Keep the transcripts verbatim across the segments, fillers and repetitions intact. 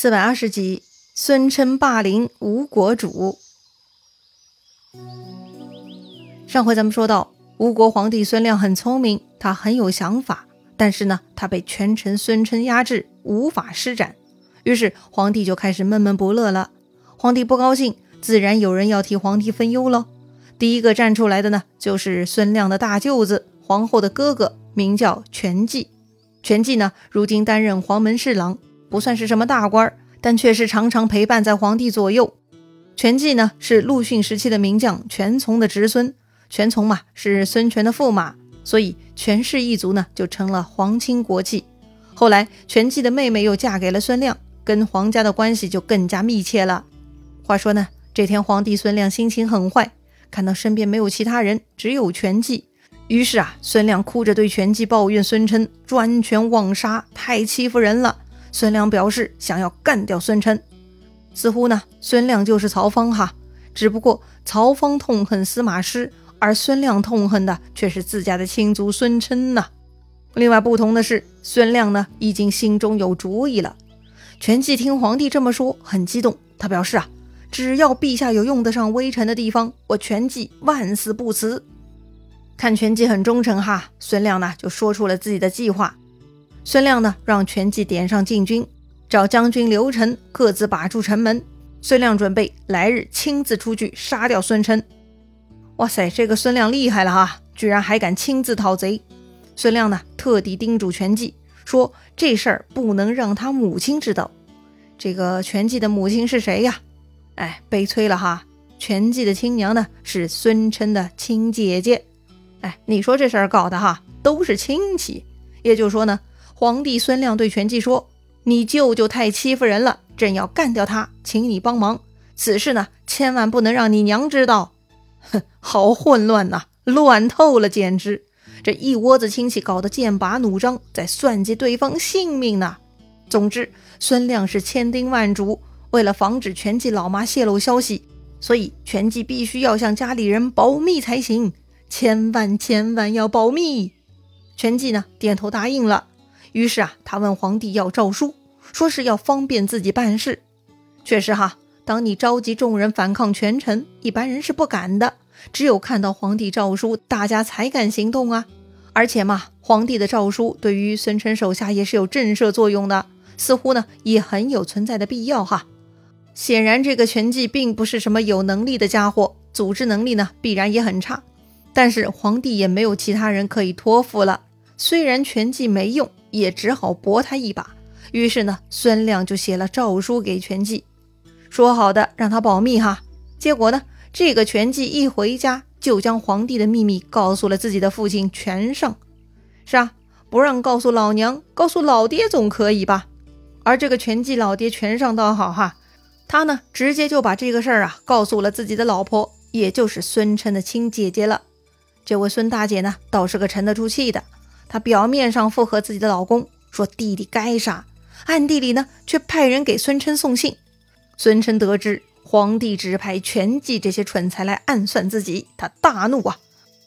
四百二十集，孙琛霸凌吴国主。上回咱们说到，吴国皇帝孙亮很聪明，他很有想法，但是呢，他被权臣孙琛压制，无法施展。于是皇帝就开始闷闷不乐了。皇帝不高兴，自然有人要替皇帝分忧了。第一个站出来的呢，就是孙亮的大舅子，皇后的哥哥，名叫全季。全季呢，如今担任黄门侍郎，不算是什么大官，但却是常常陪伴在皇帝左右。全季呢，是陆逊时期的名将全琮的侄孙，全琮嘛是孙权的驸马，所以全氏一族呢就成了皇亲国戚。后来全季的妹妹又嫁给了孙亮，跟皇家的关系就更加密切了。话说呢，这天皇帝孙亮心情很坏，看到身边没有其他人，只有全季，于是啊，孙亮哭着对全季抱怨孙琛专权妄杀，太欺负人了。孙亮表示想要干掉孙琛，似乎呢，孙亮就是曹芳哈，只不过曹芳痛恨司马师，而孙亮痛恨的却是自家的亲族孙琛呢。另外不同的是，孙亮呢已经心中有主意了。全季听皇帝这么说，很激动，他表示啊，只要陛下有用得上微臣的地方，我全季万死不辞。看全季很忠诚哈，孙亮呢就说出了自己的计划。孙亮呢让全季点上禁军，找将军刘晨各自把住城门。孙亮准备来日亲自出去杀掉孙琛。哇塞，这个孙亮厉害了哈，居然还敢亲自讨贼。孙亮呢特地叮嘱全季，说这事儿不能让他母亲知道。这个全季的母亲是谁呀？哎，悲催了哈，全季的亲娘呢是孙琛的亲姐姐。哎，你说这事儿搞的哈，都是亲戚。也就是说呢，皇帝孙亮对全季说，你舅舅太欺负人了，朕要干掉他，请你帮忙，此事呢千万不能让你娘知道。哼，好混乱啊，乱透了简直。这一窝子亲戚搞得剑拔弩张，在算计对方性命呢。总之孙亮是千叮万嘱，为了防止全季老妈泄露消息，所以全季必须要向家里人保密才行，千万千万要保密。全季呢点头答应了。于是啊，他问皇帝要诏书，说是要方便自己办事。确实哈，当你召集众人反抗权臣，一般人是不敢的，只有看到皇帝诏书，大家才敢行动啊。而且嘛，皇帝的诏书对于孙琛手下也是有震慑作用的，似乎呢也很有存在的必要哈。显然这个全季并不是什么有能力的家伙，组织能力呢必然也很差，但是皇帝也没有其他人可以托付了。虽然全季没用，也只好搏他一把。于是呢，孙亮就写了诏书给全季，说好的让他保密哈。结果呢，这个全季一回家就将皇帝的秘密告诉了自己的父亲全尚。是啊，不让告诉老娘，告诉老爹总可以吧？而这个全季老爹全尚倒好哈，他呢直接就把这个事儿啊告诉了自己的老婆，也就是孙琛的亲姐姐了。这位孙大姐呢，倒是个沉得住气的。她表面上附和自己的老公，说弟弟该杀，暗地里呢却派人给孙琛送信。孙琛得知皇帝指派全季这些蠢材来暗算自己，他大怒啊，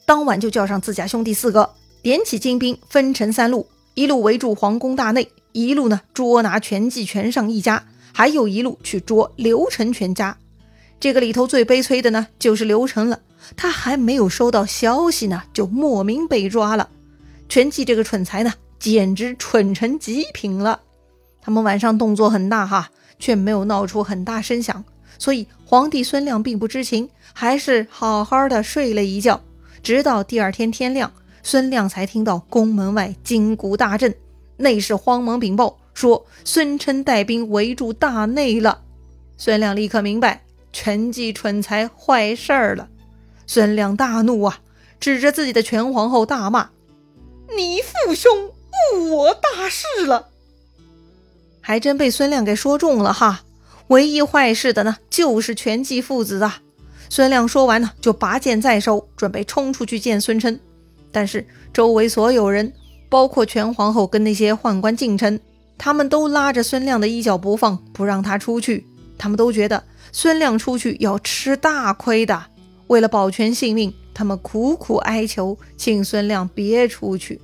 当晚就叫上自家兄弟四个，点起精兵，分成三路，一路围住皇宫大内，一路呢捉拿全季全尚一家，还有一路去捉刘晨全家。这个里头最悲催的呢就是刘晨了，他还没有收到消息呢就莫名被抓了。全季这个蠢材呢简直蠢成极品了。他们晚上动作很大哈，却没有闹出很大声响，所以皇帝孙亮并不知情，还是好好的睡了一觉。直到第二天天亮，孙亮才听到宫门外金鼓大震，内侍慌忙禀报说孙琛带兵围住大内了。孙亮立刻明白全季蠢材坏事儿了。孙亮大怒啊，指着自己的全皇后大骂，你父兄误我大事了。还真被孙亮给说中了哈，唯一坏事的呢就是全季父子啊。孙亮说完呢就拔剑在手，准备冲出去见孙琛，但是周围所有人，包括全皇后跟那些宦官近臣，他们都拉着孙亮的衣角不放，不让他出去。他们都觉得孙亮出去要吃大亏的，为了保全性命，他们苦苦哀求，请孙亮别出去。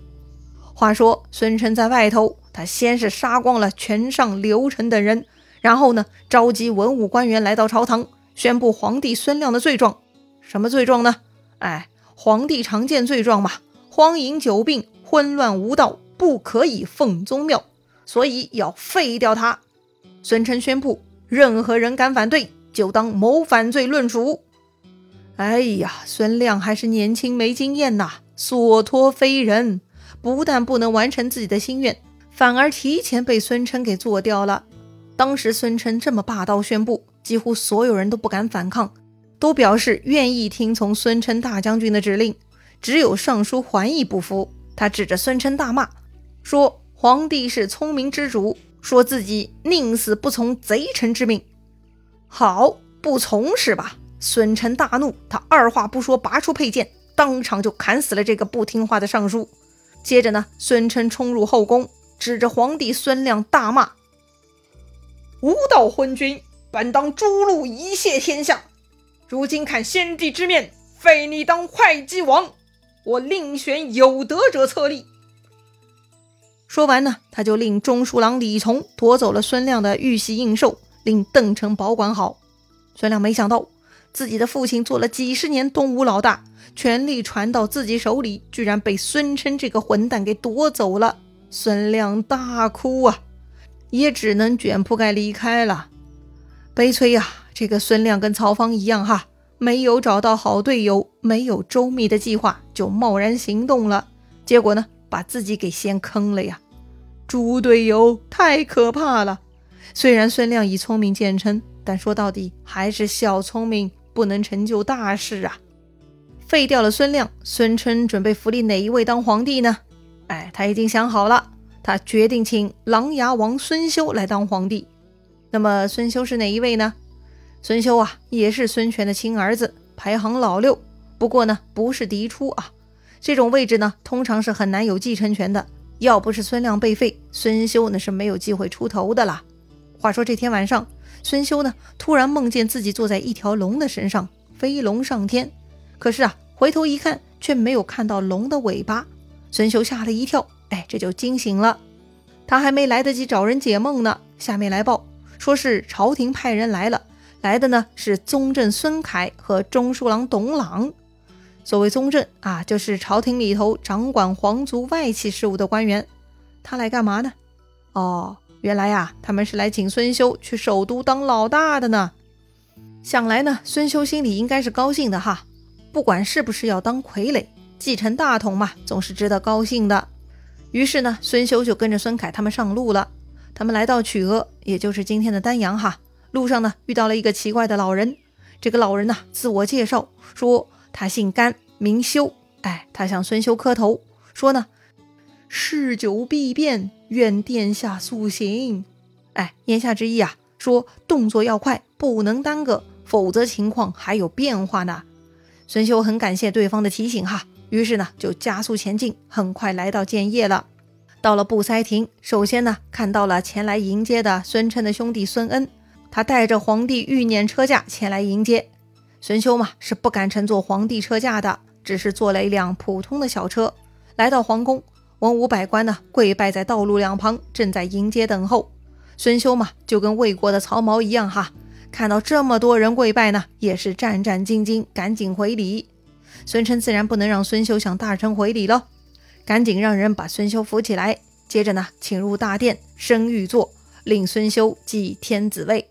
话说孙琛在外头，他先是杀光了全尚、刘晨等人，然后呢，召集文武官员来到朝堂，宣布皇帝孙亮的罪状。什么罪状呢？哎，皇帝常见罪状嘛，荒淫久病，昏乱无道，不可以奉宗庙，所以要废掉他。孙琛宣布，任何人敢反对，就当谋反罪论处。哎呀，孙亮还是年轻没经验呐，所托非人，不但不能完成自己的心愿，反而提前被孙琛给做掉了。当时孙琛这么霸道宣布，几乎所有人都不敢反抗，都表示愿意听从孙琛大将军的指令。只有尚书桓毅不服，他指着孙琛大骂，说皇帝是聪明之主，说自己宁死不从贼臣之命。好，不从是吧？孙琛大怒，他二话不说拔出佩剑，当场就砍死了这个不听话的尚书。接着呢，孙琛冲入后宫，指着皇帝孙亮大骂，无道昏君，本当诛戮一泻天下，如今看先帝之面，废你当会稽王，我另选有德者册立。说完呢，他就令中书郎李崇夺走了孙亮的玉玺印绶，令邓成保管好。孙亮没想到自己的父亲做了几十年东吴老大，权力传到自己手里，居然被孙琛这个混蛋给夺走了。孙亮大哭啊，也只能卷铺盖离开了。悲催呀、啊，这个孙亮跟曹芳一样哈，没有找到好队友，没有周密的计划，就贸然行动了。结果呢，把自己给先坑了呀！猪队友太可怕了。虽然孙亮以聪明见称，但说到底还是小聪明，不能成就大事啊。废掉了孙亮，孙琛准备扶立哪一位当皇帝呢？哎，他已经想好了。他决定请琅琊王孙修来当皇帝。那么孙修是哪一位呢？孙修啊，也是孙权的亲儿子，排行老六，不过呢不是嫡出啊。这种位置呢通常是很难有继承权的，要不是孙亮被废，孙修呢是没有机会出头的啦。话说这天晚上，孙修呢突然梦见自己坐在一条龙的身上，飞龙上天，可是啊回头一看，却没有看到龙的尾巴。孙修吓了一跳，哎，这就惊醒了。他还没来得及找人解梦呢，下面来报说是朝廷派人来了，来的呢是宗正孙凯和中书郎董朗。所谓宗正啊，就是朝廷里头掌管皇族外戚事务的官员。他来干嘛呢？哦，原来啊他们是来请孙修去首都当老大的呢。想来呢，孙修心里应该是高兴的哈，不管是不是要当傀儡，继承大统嘛，总是值得高兴的。于是呢，孙修就跟着孙凯他们上路了。他们来到曲阿，也就是今天的丹阳哈。路上呢，遇到了一个奇怪的老人。这个老人呢，自我介绍说他姓甘，名修。哎，他向孙修磕头说呢，嗜酒必变，愿殿下速行。哎，言下之意啊，说动作要快，不能耽搁，否则情况还有变化呢。孙修很感谢对方的提醒哈。于是呢，就加速前进，很快来到建业了。到了布塞亭，首先呢，看到了前来迎接的孙琛的兄弟孙恩，他带着皇帝御辇车驾前来迎接。孙修嘛，是不敢乘坐皇帝车驾的，只是坐了一辆普通的小车。来到皇宫，文武百官呢，跪拜在道路两旁，正在迎接等候。孙修嘛，就跟魏国的曹髦一样哈，看到这么多人跪拜呢，也是战战兢兢，赶紧回礼。孙琛自然不能让孙修向大臣回礼了，赶紧让人把孙修扶起来，接着呢请入大殿，升御座，令孙修继天子位。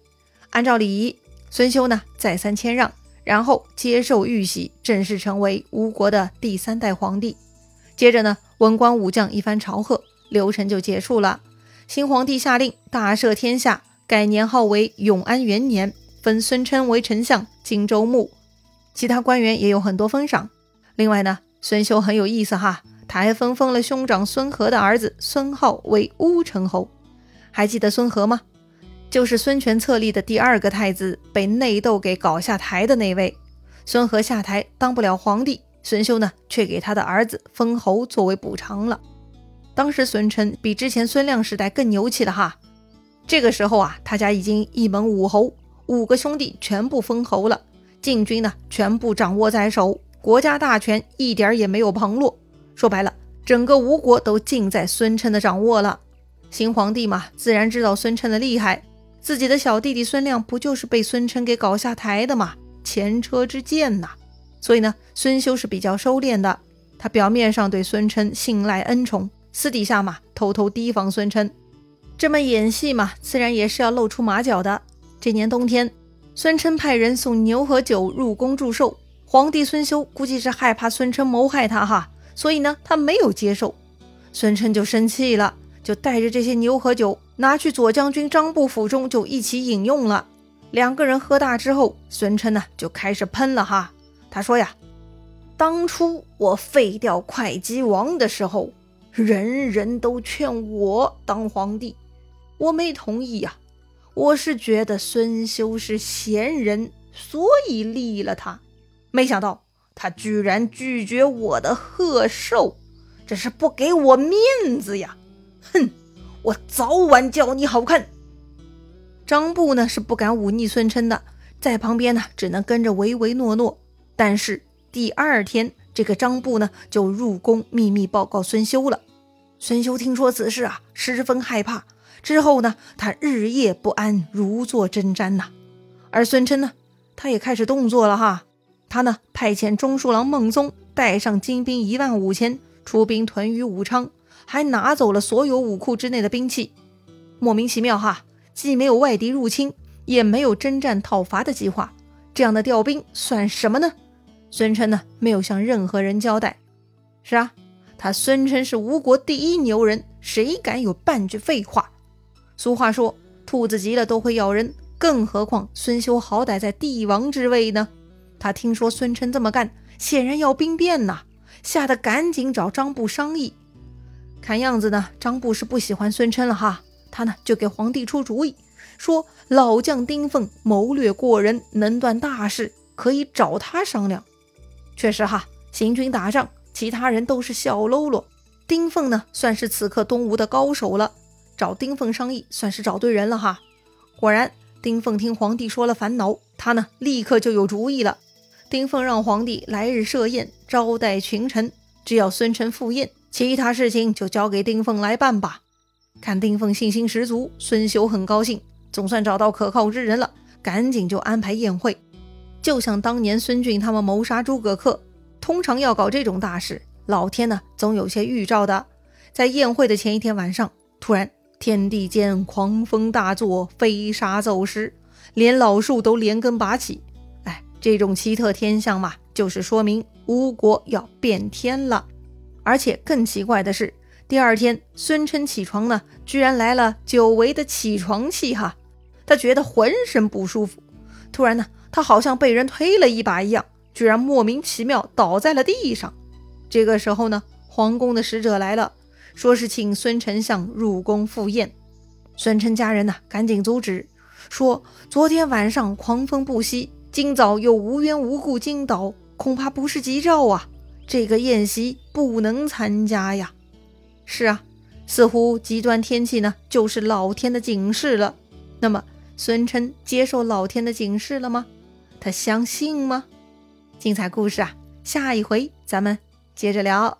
按照礼仪，孙修呢再三谦让，然后接受玉玺，正式成为吴国的第三代皇帝。接着呢，文官武将一番朝贺，流程就结束了。新皇帝下令大赦天下，改年号为永安元年，分孙琛为丞相、荆州牧。其他官员也有很多封赏。另外呢，孙修很有意思哈，他还分封了兄长孙和的儿子孙皓为乌程侯。还记得孙和吗？就是孙权册立的第二个太子，被内斗给搞下台的那位。孙和下台当不了皇帝，孙修呢却给他的儿子封侯作为补偿了。当时孙琛比之前孙亮时代更牛气了哈，这个时候啊，他家已经一门五侯，五个兄弟全部封侯了。禁军呢全部掌握在手，国家大权一点也没有旁落。说白了，整个吴国都尽在孙琛的掌握了。新皇帝嘛，自然知道孙琛的厉害，自己的小弟弟孙亮不就是被孙琛给搞下台的吗？前车之鉴呐、啊。所以呢，孙修是比较收敛的，他表面上对孙琛信赖恩宠，私底下嘛，偷偷提防孙琛。这么演戏嘛，自然也是要露出马脚的。这年冬天，孙琛派人送牛和酒入宫祝寿，皇帝孙修估计是害怕孙琛谋害他哈，所以呢，他没有接受。孙琛就生气了，就带着这些牛和酒拿去左将军张布府中，就一起饮用了。两个人喝大之后，孙琛呢就开始喷了哈。他说呀，当初我废掉会稽王的时候，人人都劝我当皇帝，我没同意呀、啊。我是觉得孙修是贤人，所以立了他。没想到他居然拒绝我的贺寿，这是不给我面子呀！哼，我早晚叫你好看。张布呢是不敢忤逆孙琛的，在旁边呢只能跟着唯唯诺诺。但是第二天，这个张布呢就入宫秘密报告孙修了。孙修听说此事啊，十分害怕。之后呢，他日夜不安，如坐针毡呐、啊。而孙琛呢，他也开始动作了哈。他呢派遣中书郎孟宗带上精兵一万五千。出兵屯于武昌，还拿走了所有武库之内的兵器。莫名其妙哈，既没有外敌入侵，也没有征战讨伐的计划，这样的调兵算什么呢？孙琛呢没有向任何人交代。是啊，他孙琛是吴国第一牛人，谁敢有半句废话？俗话说，兔子急了都会咬人，更何况孙修好歹在帝王之位呢。他听说孙琛这么干，显然要兵变呐、啊。吓得赶紧找张布商议，看样子呢，张布是不喜欢孙琛了哈。他呢就给皇帝出主意，说老将丁奉谋略过人，能断大事，可以找他商量。确实哈，行军打仗，其他人都是小喽啰，丁奉呢算是此刻东吴的高手了，找丁奉商议算是找对人了哈。果然，丁奉听皇帝说了烦恼，他呢立刻就有主意了。丁奉让皇帝来日设宴招待群臣，只要孙琛赴宴，其他事情就交给丁奉来办吧。看丁奉信心十足，孙修很高兴，总算找到可靠之人了，赶紧就安排宴会。就像当年孙俊他们谋杀诸葛恪，通常要搞这种大事，老天呢总有些预兆的。在宴会的前一天晚上，突然天地间狂风大作，飞沙走石，连老树都连根拔起。这种奇特天象嘛，就是说明吴国要变天了。而且更奇怪的是，第二天孙琛起床呢，居然来了久违的起床气哈。他觉得浑身不舒服，突然呢，他好像被人推了一把一样，居然莫名其妙倒在了地上。这个时候呢，皇宫的使者来了，说是请孙丞相入宫赴宴。孙琛家人呢，赶紧阻止，说昨天晚上狂风不息，今早又无缘无故惊倒，恐怕不是吉兆啊，这个宴席不能参加呀。是啊，似乎极端天气呢就是老天的警示了。那么孙琛接受老天的警示了吗？他相信吗？精彩故事啊，下一回咱们接着聊。